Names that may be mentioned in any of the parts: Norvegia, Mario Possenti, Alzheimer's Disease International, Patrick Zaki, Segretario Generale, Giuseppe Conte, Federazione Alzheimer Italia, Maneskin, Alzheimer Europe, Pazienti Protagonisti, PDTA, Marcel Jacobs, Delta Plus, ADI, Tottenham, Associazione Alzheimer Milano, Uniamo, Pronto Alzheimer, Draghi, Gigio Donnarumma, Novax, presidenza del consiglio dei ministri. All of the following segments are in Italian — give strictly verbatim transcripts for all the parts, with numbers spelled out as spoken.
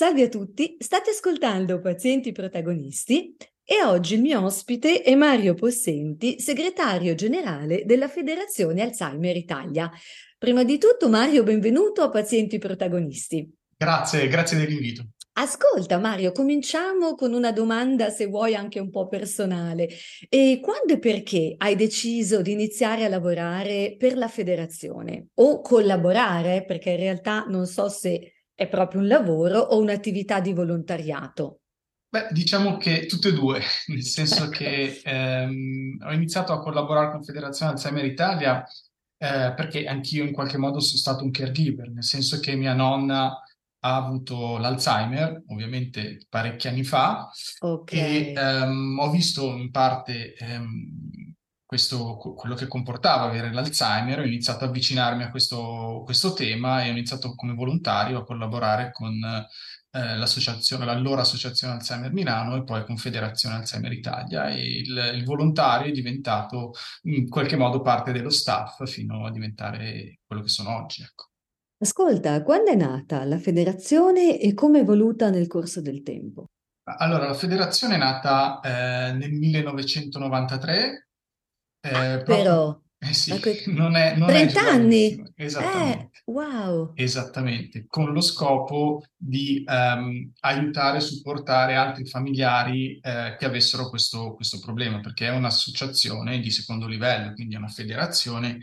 Salve a tutti, state ascoltando Pazienti Protagonisti e oggi il mio ospite è Mario Possenti, segretario generale della Federazione Alzheimer Italia. Prima di tutto, Mario, benvenuto a Pazienti Protagonisti. Grazie, grazie dell'invito. Ascolta Mario, cominciamo con una domanda, se vuoi anche un po' personale. E quando e perché hai deciso di iniziare a lavorare per la federazione o collaborare, perché in realtà non so se è proprio un lavoro o un'attività di volontariato? Beh, diciamo che tutte e due, nel senso che ehm, ho iniziato a collaborare con Federazione Alzheimer Italia eh, perché anch'io in qualche modo sono stato un caregiver, nel senso che mia nonna ha avuto l'Alzheimer, ovviamente parecchi anni fa, okay. e um, ho visto in parte um, questo, quello che comportava avere l'Alzheimer. Ho iniziato a avvicinarmi a questo, questo tema e ho iniziato come volontario a collaborare con eh, l'associazione, l'allora Associazione Alzheimer Milano e poi con Federazione Alzheimer Italia, e il, il volontario è diventato in qualche modo parte dello staff fino a diventare quello che sono oggi, ecco. Ascolta, quando è nata la federazione e come è evoluta nel corso del tempo? Allora, la federazione è nata eh, nel millenovecentonovantatré. Eh, ah, proprio... Però... Eh sì, ecco... non è... Non trenta anni? Esattamente. Eh, wow! Esattamente, con lo scopo di ehm, aiutare e supportare altri familiari eh, che avessero questo, questo problema, perché è un'associazione di secondo livello, quindi è una federazione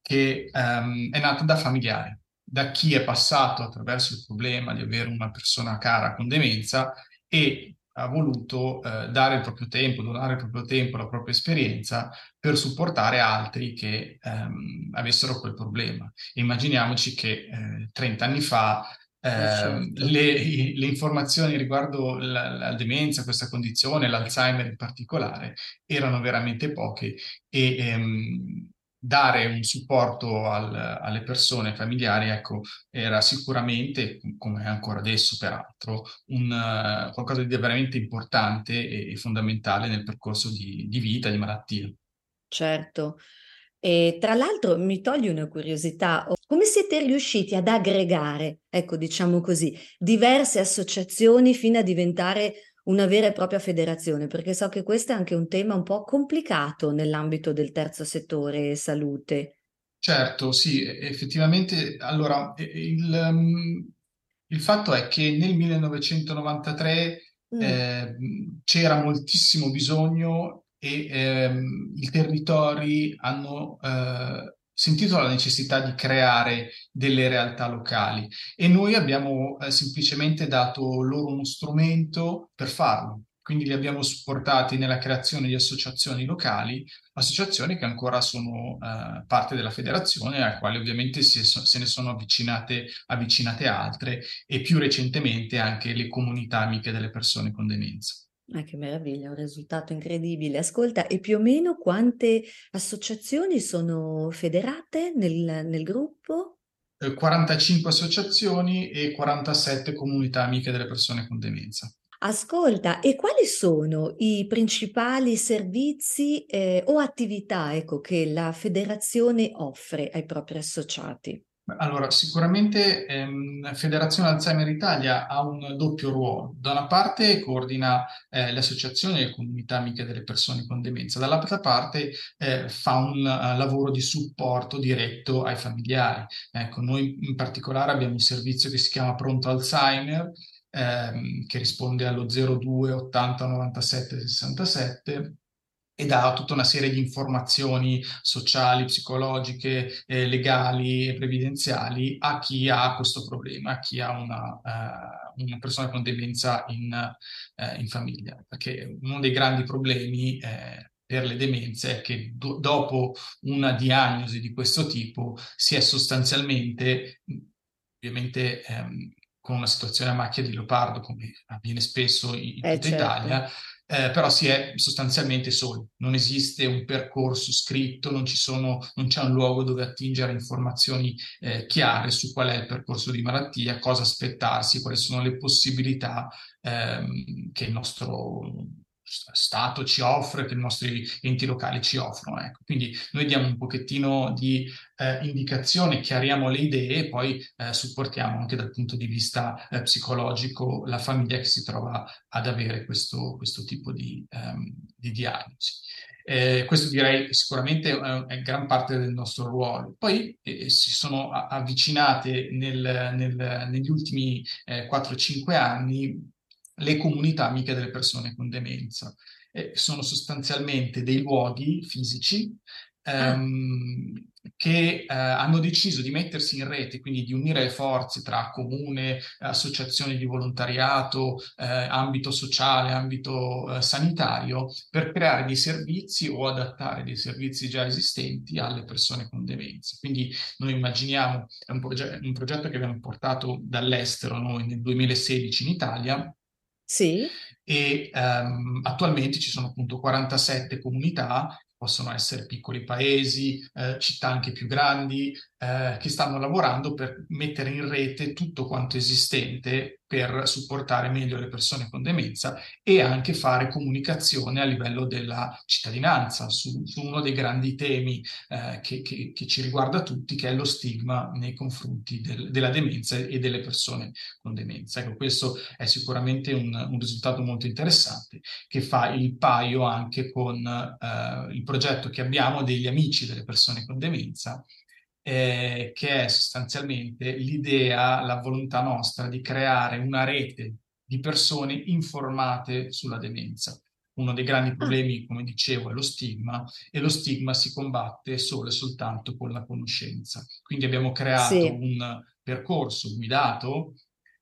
che ehm, è nata da familiari, da chi è passato attraverso il problema di avere una persona cara con demenza e ha voluto eh, dare il proprio tempo, donare il proprio tempo, la propria esperienza per supportare altri che ehm, avessero quel problema. Immaginiamoci che eh, trenta anni fa eh, certo. le, le informazioni riguardo la, la demenza, questa condizione, l'Alzheimer in particolare, erano veramente poche e... Ehm, dare un supporto al, alle persone familiari, ecco, era sicuramente, come ancora adesso peraltro, un, uh, qualcosa di veramente importante e, e fondamentale nel percorso di, di vita, di malattia. Certo, e tra l'altro mi toglie una curiosità, come siete riusciti ad aggregare, ecco diciamo così, diverse associazioni fino a diventare una vera e propria federazione, perché so che questo è anche un tema un po' complicato nell'ambito del terzo settore salute. Certo, sì, effettivamente. Allora, il, il fatto è che nel millenovecentonovantatré mm. eh, c'era moltissimo bisogno e eh, i territori hanno eh, sentito la necessità di creare delle realtà locali e noi abbiamo eh, semplicemente dato loro uno strumento per farlo, quindi li abbiamo supportati nella creazione di associazioni locali, associazioni che ancora sono eh, parte della federazione, a quale ovviamente si, se ne sono avvicinate, avvicinate altre e più recentemente anche le comunità amiche delle persone con demenza. Ah, che meraviglia, un risultato incredibile. Ascolta, e più o meno quante associazioni sono federate nel, nel gruppo? quarantacinque associazioni e quarantasette comunità amiche delle persone con demenza. Ascolta, e quali sono i principali servizi eh, o attività, ecco, che la federazione offre ai propri associati? Allora, sicuramente ehm, Federazione Alzheimer Italia ha un doppio ruolo. Da una parte coordina eh, le associazioni e le comunità amiche delle persone con demenza, dall'altra parte eh, fa un uh, lavoro di supporto diretto ai familiari. Ecco, noi in particolare abbiamo un servizio che si chiama Pronto Alzheimer, ehm, che risponde allo zero due ottanta novantasette sessantasette. E dà tutta una serie di informazioni sociali, psicologiche, eh, legali e previdenziali a chi ha questo problema, a chi ha una, uh, una persona con demenza in, uh, in famiglia. Perché uno dei grandi problemi eh, per le demenze è che do- dopo una diagnosi di questo tipo si è sostanzialmente, ovviamente ehm, con una situazione a macchia di leopardo, come avviene spesso in tutta eh, certo. Italia, Eh, però si è sostanzialmente soli, non esiste un percorso scritto, non ci sono, non c'è un luogo dove attingere informazioni eh, chiare su qual è il percorso di malattia, cosa aspettarsi, quali sono le possibilità ehm, che il nostro Stato ci offre, che i nostri enti locali ci offrono. Ecco. Quindi noi diamo un pochettino di eh, indicazione, chiariamo le idee e poi eh, supportiamo anche dal punto di vista eh, psicologico la famiglia che si trova ad avere questo, questo tipo di, um, di diagnosi. Eh, questo direi sicuramente eh, è gran parte del nostro ruolo. Poi eh, si sono avvicinate nel, nel, negli ultimi eh, quattro cinque anni le comunità amiche delle persone con demenza. Eh, sono sostanzialmente dei luoghi fisici ehm, ah. che eh, hanno deciso di mettersi in rete, quindi di unire le forze tra comune, associazioni di volontariato, eh, ambito sociale, ambito eh, sanitario, per creare dei servizi o adattare dei servizi già esistenti alle persone con demenza. Quindi noi immaginiamo un, proge- un progetto che abbiamo portato dall'estero noi nel duemilasedici in Italia. Sì. E um, attualmente ci sono appunto quarantasette comunità, possono essere piccoli paesi, eh, città anche più grandi, eh, che stanno lavorando per mettere in rete tutto quanto esistente per supportare meglio le persone con demenza e anche fare comunicazione a livello della cittadinanza su, su uno dei grandi temi eh, che, che, che ci riguarda tutti, che è lo stigma nei confronti del, della demenza e delle persone con demenza. Ecco, questo è sicuramente un, un risultato molto interessante che fa il paio anche con eh, il progetto che abbiamo degli amici delle persone con demenza, Eh, che è sostanzialmente l'idea, la volontà nostra di creare una rete di persone informate sulla demenza. Uno dei grandi problemi, come dicevo, è lo stigma, e lo stigma si combatte solo e soltanto con la conoscenza. Quindi abbiamo creato sì. un percorso guidato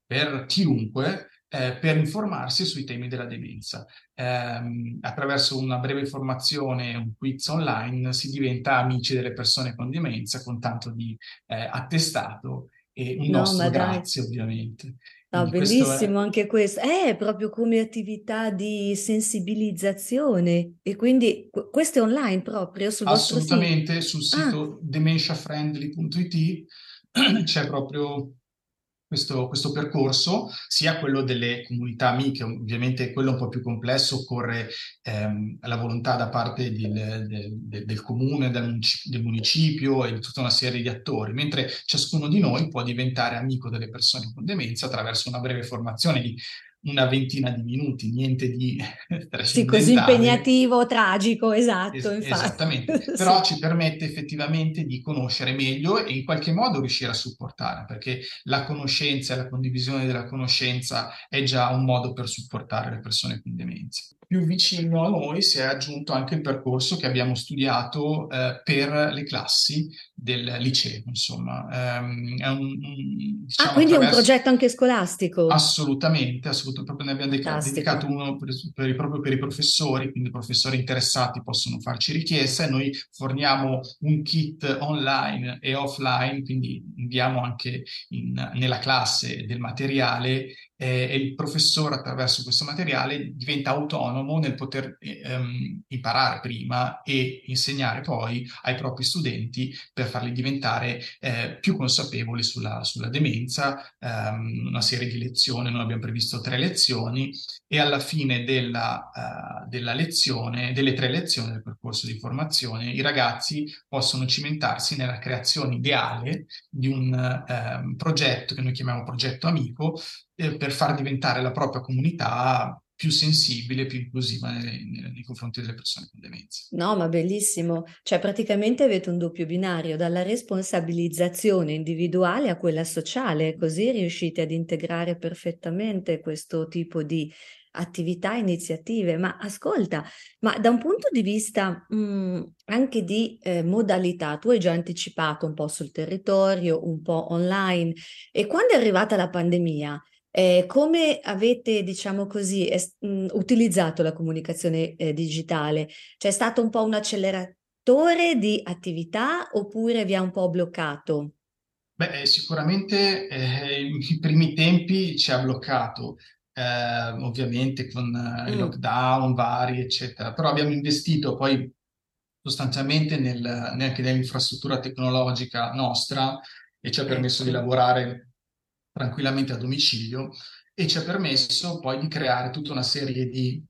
per chiunque Eh, per informarsi sui temi della demenza. Eh, attraverso una breve formazione e un quiz online si diventa amici delle persone con demenza, con tanto di eh, attestato e un no, nostro grazie ovviamente. No, bellissimo è... anche questo, è proprio come attività di sensibilizzazione, e quindi questo è online proprio sul vostro sito? Assolutamente, sul sito ah. dementia friendly punto it c'è proprio Questo, questo percorso, sia quello delle comunità amiche, ovviamente quello un po' più complesso, occorre ehm, la volontà da parte di, de, de, del comune, del, del municipio e di tutta una serie di attori, mentre ciascuno di noi può diventare amico delle persone con demenza attraverso una breve formazione di una ventina di minuti, niente di sì, così impegnativo, tragico, esatto, es- infatti. Esattamente, però sì. ci permette effettivamente di conoscere meglio e in qualche modo riuscire a supportare, perché la conoscenza e la condivisione della conoscenza è già un modo per supportare le persone con demenza. Più vicino a noi si è aggiunto anche il percorso che abbiamo studiato eh, per le classi del liceo, insomma. Ehm, è un, un, diciamo, ah, quindi è un progetto anche scolastico? Assolutamente, assolutamente. Proprio ne abbiamo deca- dedicato uno per, per i, proprio per i professori, quindi i professori interessati possono farci richiesta e noi forniamo un kit online e offline, quindi inviamo anche in, nella classe del materiale eh, e il professore attraverso questo materiale diventa autonomo nel poter ehm, imparare prima e insegnare poi ai propri studenti per farli diventare eh, più consapevoli sulla, sulla demenza, ehm, una serie di lezioni, noi abbiamo previsto tre lezioni e alla fine della, uh, della lezione, delle tre lezioni del percorso di formazione i ragazzi possono cimentarsi nella creazione ideale di un um, progetto che noi chiamiamo progetto amico eh, per far diventare la propria comunità più sensibile, più inclusiva nei, nei, nei confronti delle persone con demenza. No, ma bellissimo. Cioè praticamente avete un doppio binario, dalla responsabilizzazione individuale a quella sociale, così riuscite ad integrare perfettamente questo tipo di attività e iniziative. Ma ascolta, ma da un punto di vista mh, anche di eh, modalità, tu hai già anticipato un po' sul territorio, un po' online, e quando è arrivata la pandemia, Eh, come avete, diciamo così, est- mh, utilizzato la comunicazione eh, digitale? Cioè è stato un po' un acceleratore di attività oppure vi ha un po' bloccato? Beh, sicuramente eh, i primi tempi ci ha bloccato, eh, ovviamente con eh, mm. i lockdown vari, eccetera, però abbiamo investito poi sostanzialmente nel, anche nell'infrastruttura tecnologica nostra e ci ha permesso eh, sì. di lavorare tranquillamente a domicilio e ci ha permesso poi di creare tutta una serie di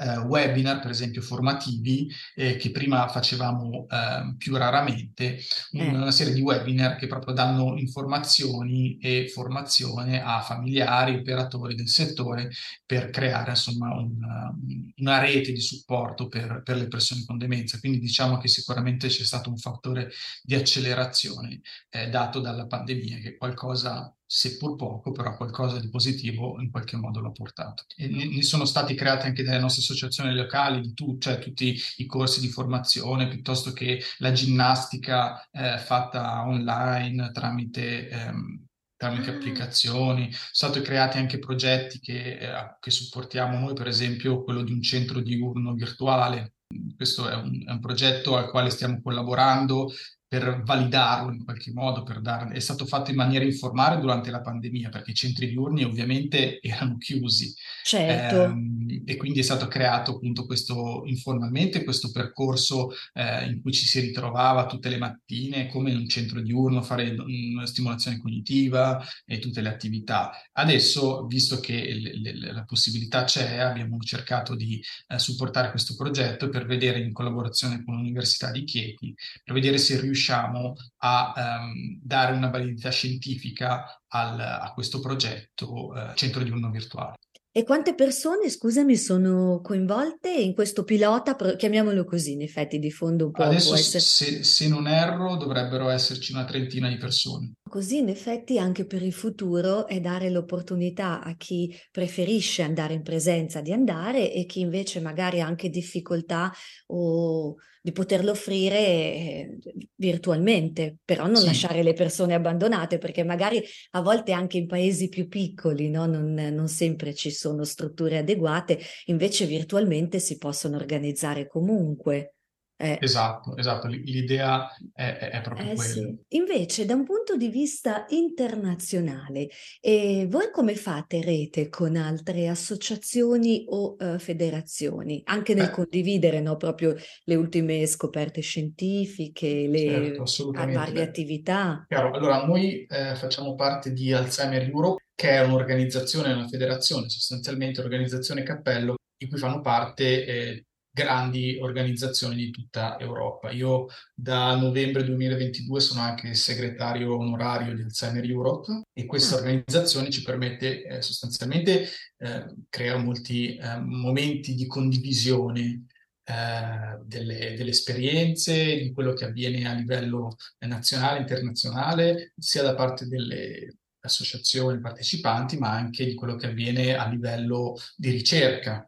eh, webinar, per esempio formativi, eh, che prima facevamo eh, più raramente, un, mm. una serie di webinar che proprio danno informazioni e formazione a familiari, operatori del settore, per creare insomma una, una rete di supporto per, per le persone con demenza. Quindi diciamo che sicuramente c'è stato un fattore di accelerazione eh, dato dalla pandemia, che qualcosa, seppur poco, però qualcosa di positivo in qualche modo l'ha portato. E ne sono stati creati anche dalle nostre associazioni locali, di tu, cioè tutti i corsi di formazione, piuttosto che la ginnastica eh, fatta online tramite... Ehm, tramite applicazioni. Sono stati creati anche progetti che, eh, che supportiamo noi, per esempio quello di un centro diurno virtuale. Questo è un, è un progetto al quale stiamo collaborando per validarlo in qualche modo, per dar... è stato fatto in maniera informale durante la pandemia, perché i centri diurni ovviamente erano chiusi. Certo. Eh, e quindi è stato creato appunto questo, informalmente, questo percorso eh, in cui ci si ritrovava tutte le mattine, come in un centro diurno, fare una stimolazione cognitiva e tutte le attività. Adesso, visto che le, le, la possibilità c'è, abbiamo cercato di eh, supportare questo progetto per vedere, in collaborazione con l'Università di Chieti, per vedere se riusciamo riusciamo a um, dare una validità scientifica al, a questo progetto uh, Centro Diurno Virtuale. E quante persone, scusami, sono coinvolte in questo pilota, chiamiamolo così, in effetti di fondo un po'. Adesso, essere... se, se non erro, dovrebbero esserci una trentina di persone. Così in effetti anche per il futuro è dare l'opportunità a chi preferisce andare in presenza di andare, e chi invece magari ha anche difficoltà o di poterlo offrire virtualmente, però non sì. lasciare le persone abbandonate, perché magari a volte anche in paesi più piccoli, no? non, non sempre ci sono strutture adeguate, invece virtualmente si possono organizzare comunque. Eh. Esatto, esatto, l'idea è, è proprio eh, quella. Sì. Invece, da un punto di vista internazionale, eh, voi come fate rete con altre associazioni o eh, federazioni? Anche nel eh. condividere, no, proprio le ultime scoperte scientifiche, le certo, varie attività? Chiaro. Allora, noi eh, facciamo parte di Alzheimer Europe, che è un'organizzazione, una federazione, sostanzialmente un'organizzazione cappello, di cui fanno parte eh, grandi organizzazioni di tutta Europa. Io da novembre duemilaventidue sono anche segretario onorario di Alzheimer Europe, e questa organizzazione ci permette eh, sostanzialmente eh, creare molti eh, momenti di condivisione eh, delle, delle esperienze, di quello che avviene a livello nazionale, internazionale, sia da parte delle associazioni partecipanti, ma anche di quello che avviene a livello di ricerca.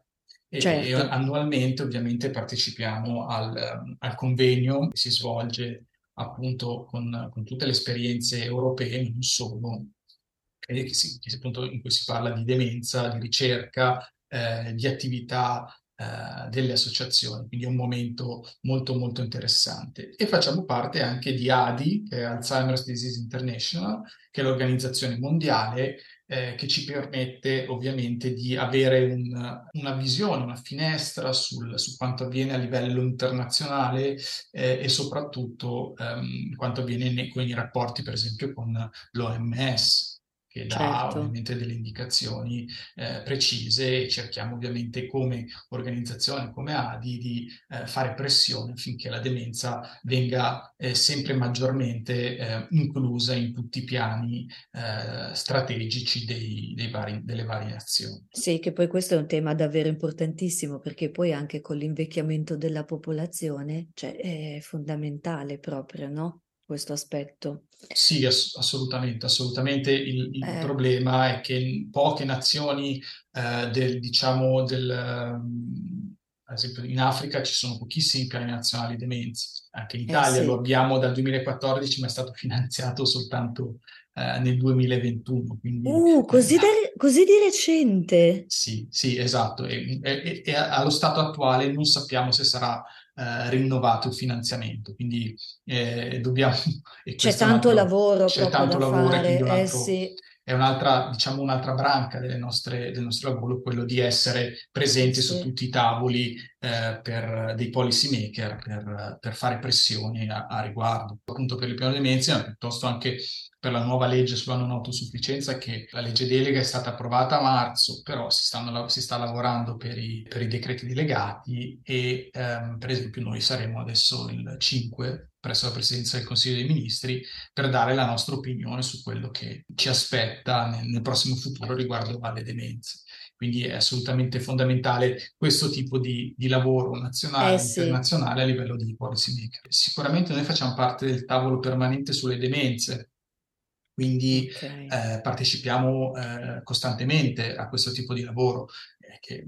E, certo. e annualmente ovviamente partecipiamo al, al convegno che si svolge appunto con, con tutte le esperienze europee, non solo, che, che si, che appunto, in cui si parla di demenza, di ricerca, eh, di attività eh, delle associazioni, quindi è un momento molto molto interessante. E facciamo parte anche di A D I, che è Alzheimer's Disease International, che è l'organizzazione mondiale Eh, che ci permette ovviamente di avere un, una visione, una finestra sul, su quanto avviene a livello internazionale eh, e soprattutto ehm, quanto avviene nei, con i rapporti, per esempio, con l'O M S, che dà certo. ovviamente delle indicazioni eh, precise, e cerchiamo ovviamente come organizzazione, come A D I, di eh, fare pressione affinché la demenza venga Eh, sempre maggiormente eh, inclusa in tutti i piani eh, strategici dei, dei vari, delle varie azioni. Sì, che poi questo è un tema davvero importantissimo, perché poi anche con l'invecchiamento della popolazione, cioè, è fondamentale proprio, no? Questo aspetto. Sì, ass- assolutamente, assolutamente. Il, il eh. problema è che poche nazioni, eh, del, diciamo, del... Um, ad esempio in Africa ci sono pochissimi piani nazionali demenza, anche in Italia eh sì. lo abbiamo dal duemilaquattordici, ma è stato finanziato soltanto eh, nel duemilaventuno. Quindi, uh, così, eh, da, così di recente! Sì, sì, esatto, e, e, e allo stato attuale non sappiamo se sarà eh, rinnovato il finanziamento, quindi eh, dobbiamo... E c'è tanto altro, lavoro c'è proprio tanto da lavoro fare, eh altro, sì. è un'altra, diciamo, un'altra branca delle nostre, del nostro lavoro, quello di essere presenti sì. su tutti i tavoli eh, per dei policy maker, per, per fare pressioni a, a riguardo, appunto per il piano demenza, ma piuttosto anche per la nuova legge sulla non autosufficienza, che la legge delega è stata approvata a marzo, però si, stanno, si sta lavorando per i, per i decreti delegati e ehm, per esempio noi saremo adesso il cinque presso la Presidenza del Consiglio dei Ministri per dare la nostra opinione su quello che ci aspetta nel, nel prossimo futuro riguardo alle demenze. Quindi è assolutamente fondamentale questo tipo di, di lavoro nazionale e eh sì. internazionale a livello di policy maker. Sicuramente noi facciamo parte del tavolo permanente sulle demenze, quindi okay. eh, partecipiamo eh, costantemente a questo tipo di lavoro eh, che...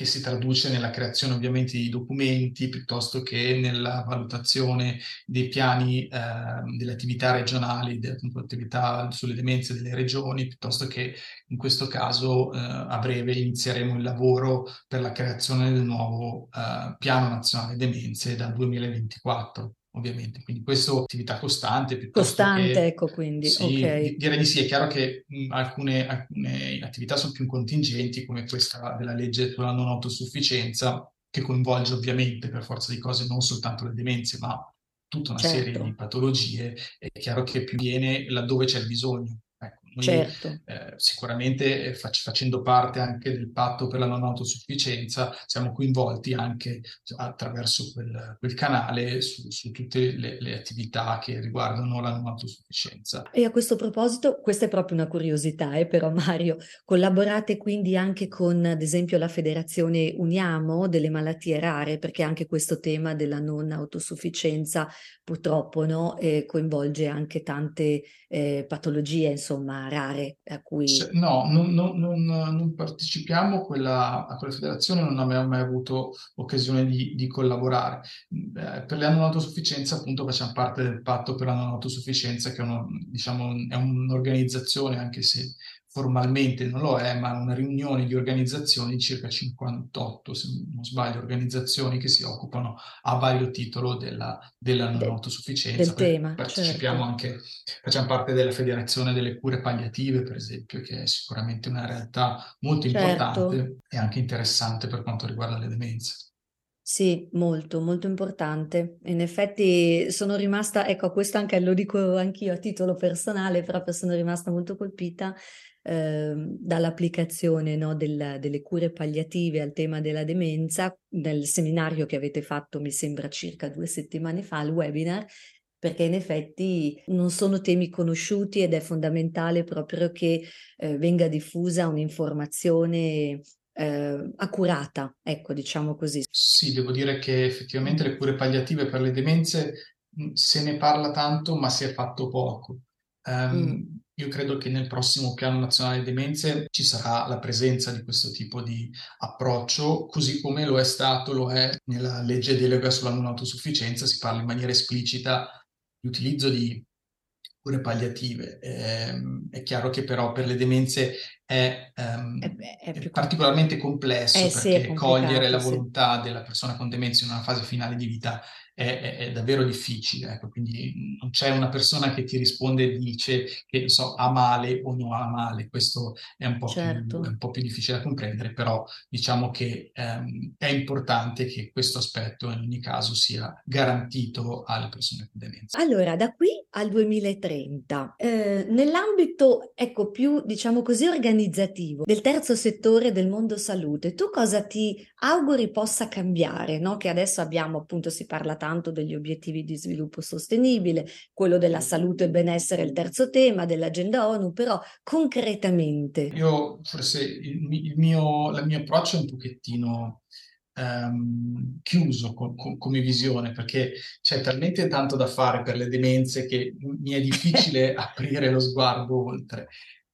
che si traduce nella creazione ovviamente di documenti piuttosto che nella valutazione dei piani eh, delle attività regionali, delle attività sulle demenze delle regioni, piuttosto che in questo caso eh, a breve inizieremo il lavoro per la creazione del nuovo eh, piano nazionale demenze dal duemilaventiquattro. Ovviamente, quindi questa attività costante costante che, ecco quindi sì, okay. direi di sì. È chiaro che mh, alcune, alcune attività sono più contingenti, come questa della legge sulla non autosufficienza, che coinvolge ovviamente per forza di cose non soltanto le demenze ma tutta una certo. serie di patologie. È chiaro che più viene laddove c'è il bisogno. Ecco, noi, certo. eh, sicuramente fac- facendo parte anche del patto per la non autosufficienza siamo coinvolti anche attraverso quel, quel canale su, su tutte le, le attività che riguardano la non autosufficienza. E a questo proposito, questa è proprio una curiosità, eh, però Mario, collaborate quindi anche con ad esempio la Federazione Uniamo delle malattie rare, perché anche questo tema della non autosufficienza purtroppo no, eh, coinvolge anche tante eh, patologie insomma, insomma rare a cui... No, non, non, non, non partecipiamo a quella, a quella federazione, non abbiamo mai avuto occasione di, di collaborare. Eh, per la non autosufficienza appunto facciamo parte del patto per la non autosufficienza, che è, uno, diciamo, è un'organizzazione, anche se formalmente non lo è, ma una riunione di organizzazioni, circa cinquantotto, se non sbaglio, organizzazioni che si occupano a vario titolo della, della non autosufficienza. Tema, partecipiamo certo. anche, facciamo parte della Federazione delle Cure Palliative, per esempio, che è sicuramente una realtà molto certo. importante e anche interessante per quanto riguarda le demenze. Sì, molto, molto importante. In effetti sono rimasta, ecco, questo anche lo dico anch'io a titolo personale, proprio sono rimasta molto colpita eh, dall'applicazione no, del, delle cure palliative al tema della demenza nel seminario che avete fatto, mi sembra circa due settimane fa, il webinar, perché in effetti non sono temi conosciuti ed è fondamentale proprio che eh, venga diffusa un'informazione Eh, accurata, ecco, diciamo così. Sì, devo dire che effettivamente le cure palliative per le demenze mh, se ne parla tanto, ma si è fatto poco. Um, mm. Io credo che nel prossimo piano nazionale demenze ci sarà la presenza di questo tipo di approccio, così come lo è stato, lo è nella legge delega sulla non autosufficienza. Si parla in maniera esplicita di utilizzo di cure palliative. Eh, è chiaro che però per le demenze è, ehm, è, è, è particolarmente complesso, eh, perché sì, cogliere la volontà sì. della persona con demenza in una fase finale di vita è, è, è davvero difficile, ecco. Quindi non c'è una persona che ti risponde e dice che so, ha male o non ha male, questo è un po' certo. più, è un po' più difficile da comprendere, però diciamo che ehm, è importante che questo aspetto in ogni caso sia garantito alle persone con demenza. Allora, da qui al duemilatrenta, eh, nell'ambito ecco più diciamo così organizzato del terzo settore del mondo salute, tu cosa ti auguri possa cambiare, no? Che adesso abbiamo appunto, si parla tanto degli obiettivi di sviluppo sostenibile, quello della salute e benessere è il terzo tema dell'agenda ONU, però concretamente? Io forse il, il mio, la mia approccio è un pochettino ehm, chiuso co, co, come visione, perché c'è talmente tanto da fare per le demenze che mi è difficile aprire lo sguardo oltre.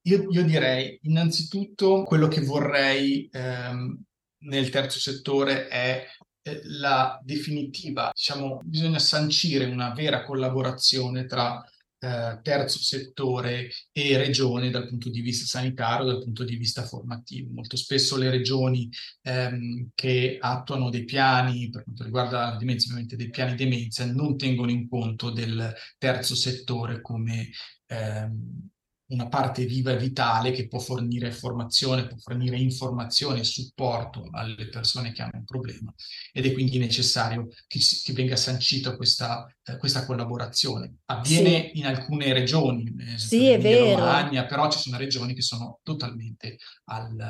Io, io direi innanzitutto quello che vorrei ehm, nel terzo settore è eh, la definitiva, diciamo, bisogna sancire una vera collaborazione tra eh, terzo settore e regione dal punto di vista sanitario, dal punto di vista formativo. Molto spesso le regioni ehm, che attuano dei piani, per quanto riguarda la demenza, ovviamente dei piani demenza, non tengono in conto del terzo settore come... Ehm, una parte viva e vitale che può fornire formazione, può fornire informazione e supporto alle persone che hanno un problema, ed è quindi necessario che, che venga sancita questa, eh, questa collaborazione. Avviene sì. in alcune regioni, eh, sì, è vero. Romagna, però ci sono regioni che sono totalmente al,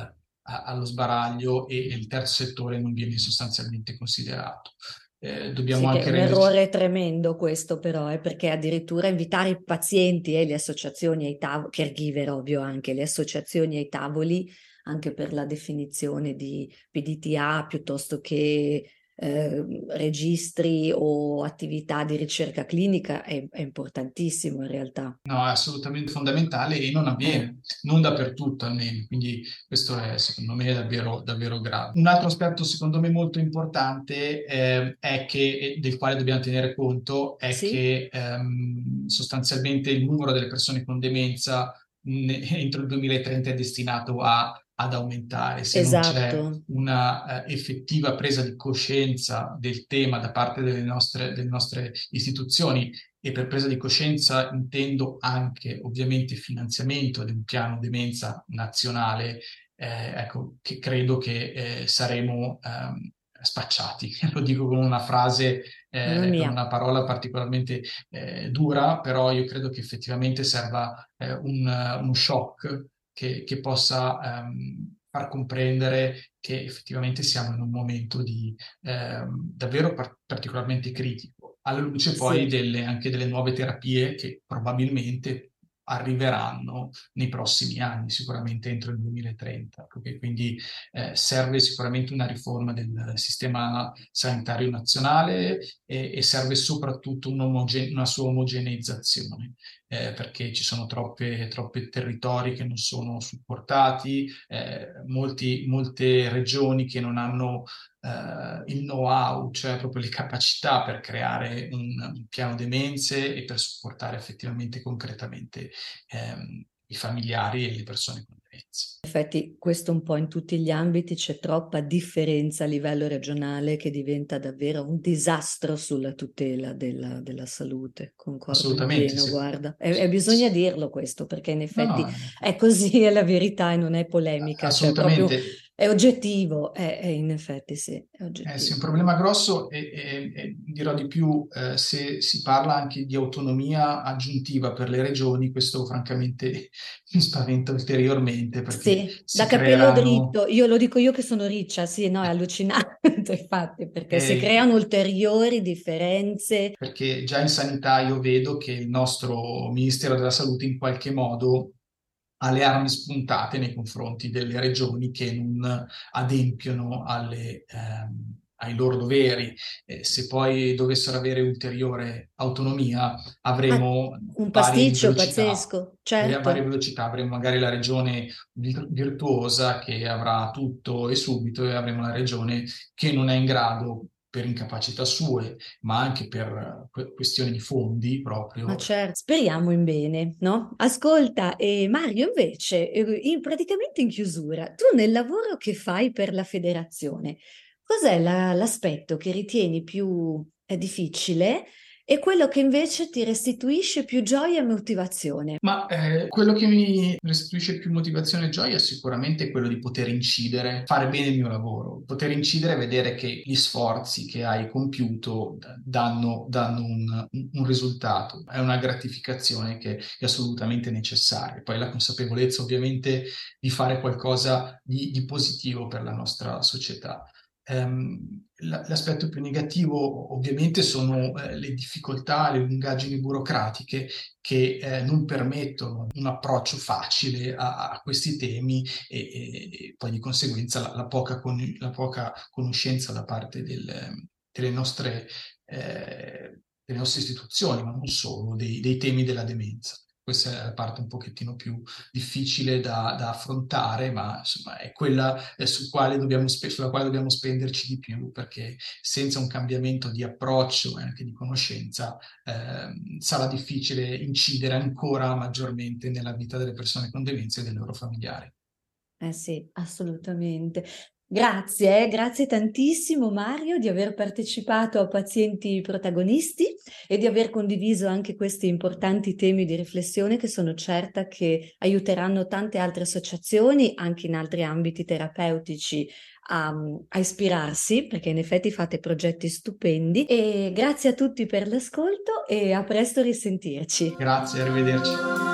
a, allo sbaraglio e, e il terzo settore non viene sostanzialmente considerato. Eh, dobbiamo sì, anche che è un rendere... errore tremendo questo, però, eh, perché addirittura invitare i pazienti e eh, le associazioni ai tavoli, caregiver ovvio anche, le associazioni ai tavoli anche per la definizione di P D T A piuttosto che eh, registri o attività di ricerca clinica è, è importantissimo in realtà. No, è assolutamente fondamentale e non avviene, non dappertutto almeno, quindi questo è secondo me davvero, davvero grave. Un altro aspetto secondo me molto importante eh, è che, del quale dobbiamo tenere conto è sì? che ehm, sostanzialmente il numero delle persone con demenza mh, entro il duemilatrenta è destinato a ad aumentare, se esatto. non c'è una eh, effettiva presa di coscienza del tema da parte delle nostre, delle nostre istituzioni, e per presa di coscienza intendo anche ovviamente finanziamento di un piano demenza nazionale, eh, ecco, che credo che eh, saremo ehm, spacciati, lo dico con una frase, eh, con una parola particolarmente eh, dura, però io credo che effettivamente serva eh, un, un shock Che, che possa um, far comprendere che effettivamente siamo in un momento di um, davvero par- particolarmente critico, alla luce poi sì. delle, anche delle nuove terapie che probabilmente arriveranno nei prossimi anni, sicuramente entro il duemilatrenta, perché quindi eh, serve sicuramente una riforma del sistema sanitario nazionale e, e serve soprattutto un'omoge- una sua omogeneizzazione, eh, perché ci sono troppe, troppe territori che non sono supportati, eh, molti, molte regioni che non hanno Uh, il know-how, cioè proprio le capacità per creare un, un piano demenze e per supportare effettivamente concretamente ehm, i familiari e le persone con demenza. In effetti questo un po' in tutti gli ambiti, c'è troppa differenza a livello regionale che diventa davvero un disastro sulla tutela della, della salute. Concordo. Assolutamente, pieno, sì. guarda. E, sì, e bisogna sì. dirlo questo, perché in effetti no, no. è così, è la verità e non è polemica. Assolutamente. Cioè, proprio... È oggettivo, è, è in effetti sì, è oggettivo. Eh sì, un problema grosso e, e, e dirò di più, eh, se si parla anche di autonomia aggiuntiva per le regioni, questo francamente mi spaventa ulteriormente. Perché sì, da creano... capello dritto, io lo dico io che sono riccia, sì, no, è allucinante infatti, perché eh, si creano ulteriori differenze. Perché già in sanità io vedo che il nostro Ministero della Salute in qualche modo alle armi spuntate nei confronti delle regioni che non adempiono alle, ehm, ai loro doveri. Eh, se poi dovessero avere ulteriore autonomia avremo ah, un pasticcio pazzesco, certo. A varie velocità avremo magari la regione virtuosa che avrà tutto e subito e avremo la regione che non è in grado per incapacità sue, ma anche per questioni di fondi proprio. Ma certo, speriamo in bene, no? Ascolta, eh, Mario, invece, in, praticamente in chiusura, tu nel lavoro che fai per la federazione, cos'è la, l'aspetto che ritieni più eh, difficile e quello che invece ti restituisce più gioia e motivazione? Ma eh, quello che mi restituisce più motivazione e gioia è sicuramente quello di poter incidere, fare bene il mio lavoro, poter incidere e vedere che gli sforzi che hai compiuto danno, danno un, un risultato. È una gratificazione che è assolutamente necessaria. Poi la consapevolezza ovviamente di fare qualcosa di, di positivo per la nostra società. L'aspetto più negativo ovviamente sono le difficoltà, le lungaggini burocratiche che eh, non permettono un approccio facile a, a questi temi e, e, e poi di conseguenza la, la, poca, con, la poca conoscenza da parte del, delle nostre, eh, delle nostre istituzioni, ma non solo, dei, dei temi della demenza. Questa è la parte un pochettino più difficile da, da affrontare, ma insomma è quella su quale dobbiamo, sulla quale dobbiamo spenderci di più, perché senza un cambiamento di approccio e anche di conoscenza eh, sarà difficile incidere ancora maggiormente nella vita delle persone con demenza e dei loro familiari. Eh sì, assolutamente. Grazie, grazie tantissimo Mario di aver partecipato a Pazienti Protagonisti e di aver condiviso anche questi importanti temi di riflessione che sono certa che aiuteranno tante altre associazioni anche in altri ambiti terapeutici a, a ispirarsi, perché in effetti fate progetti stupendi. E grazie a tutti per l'ascolto e a presto risentirci. Grazie, arrivederci.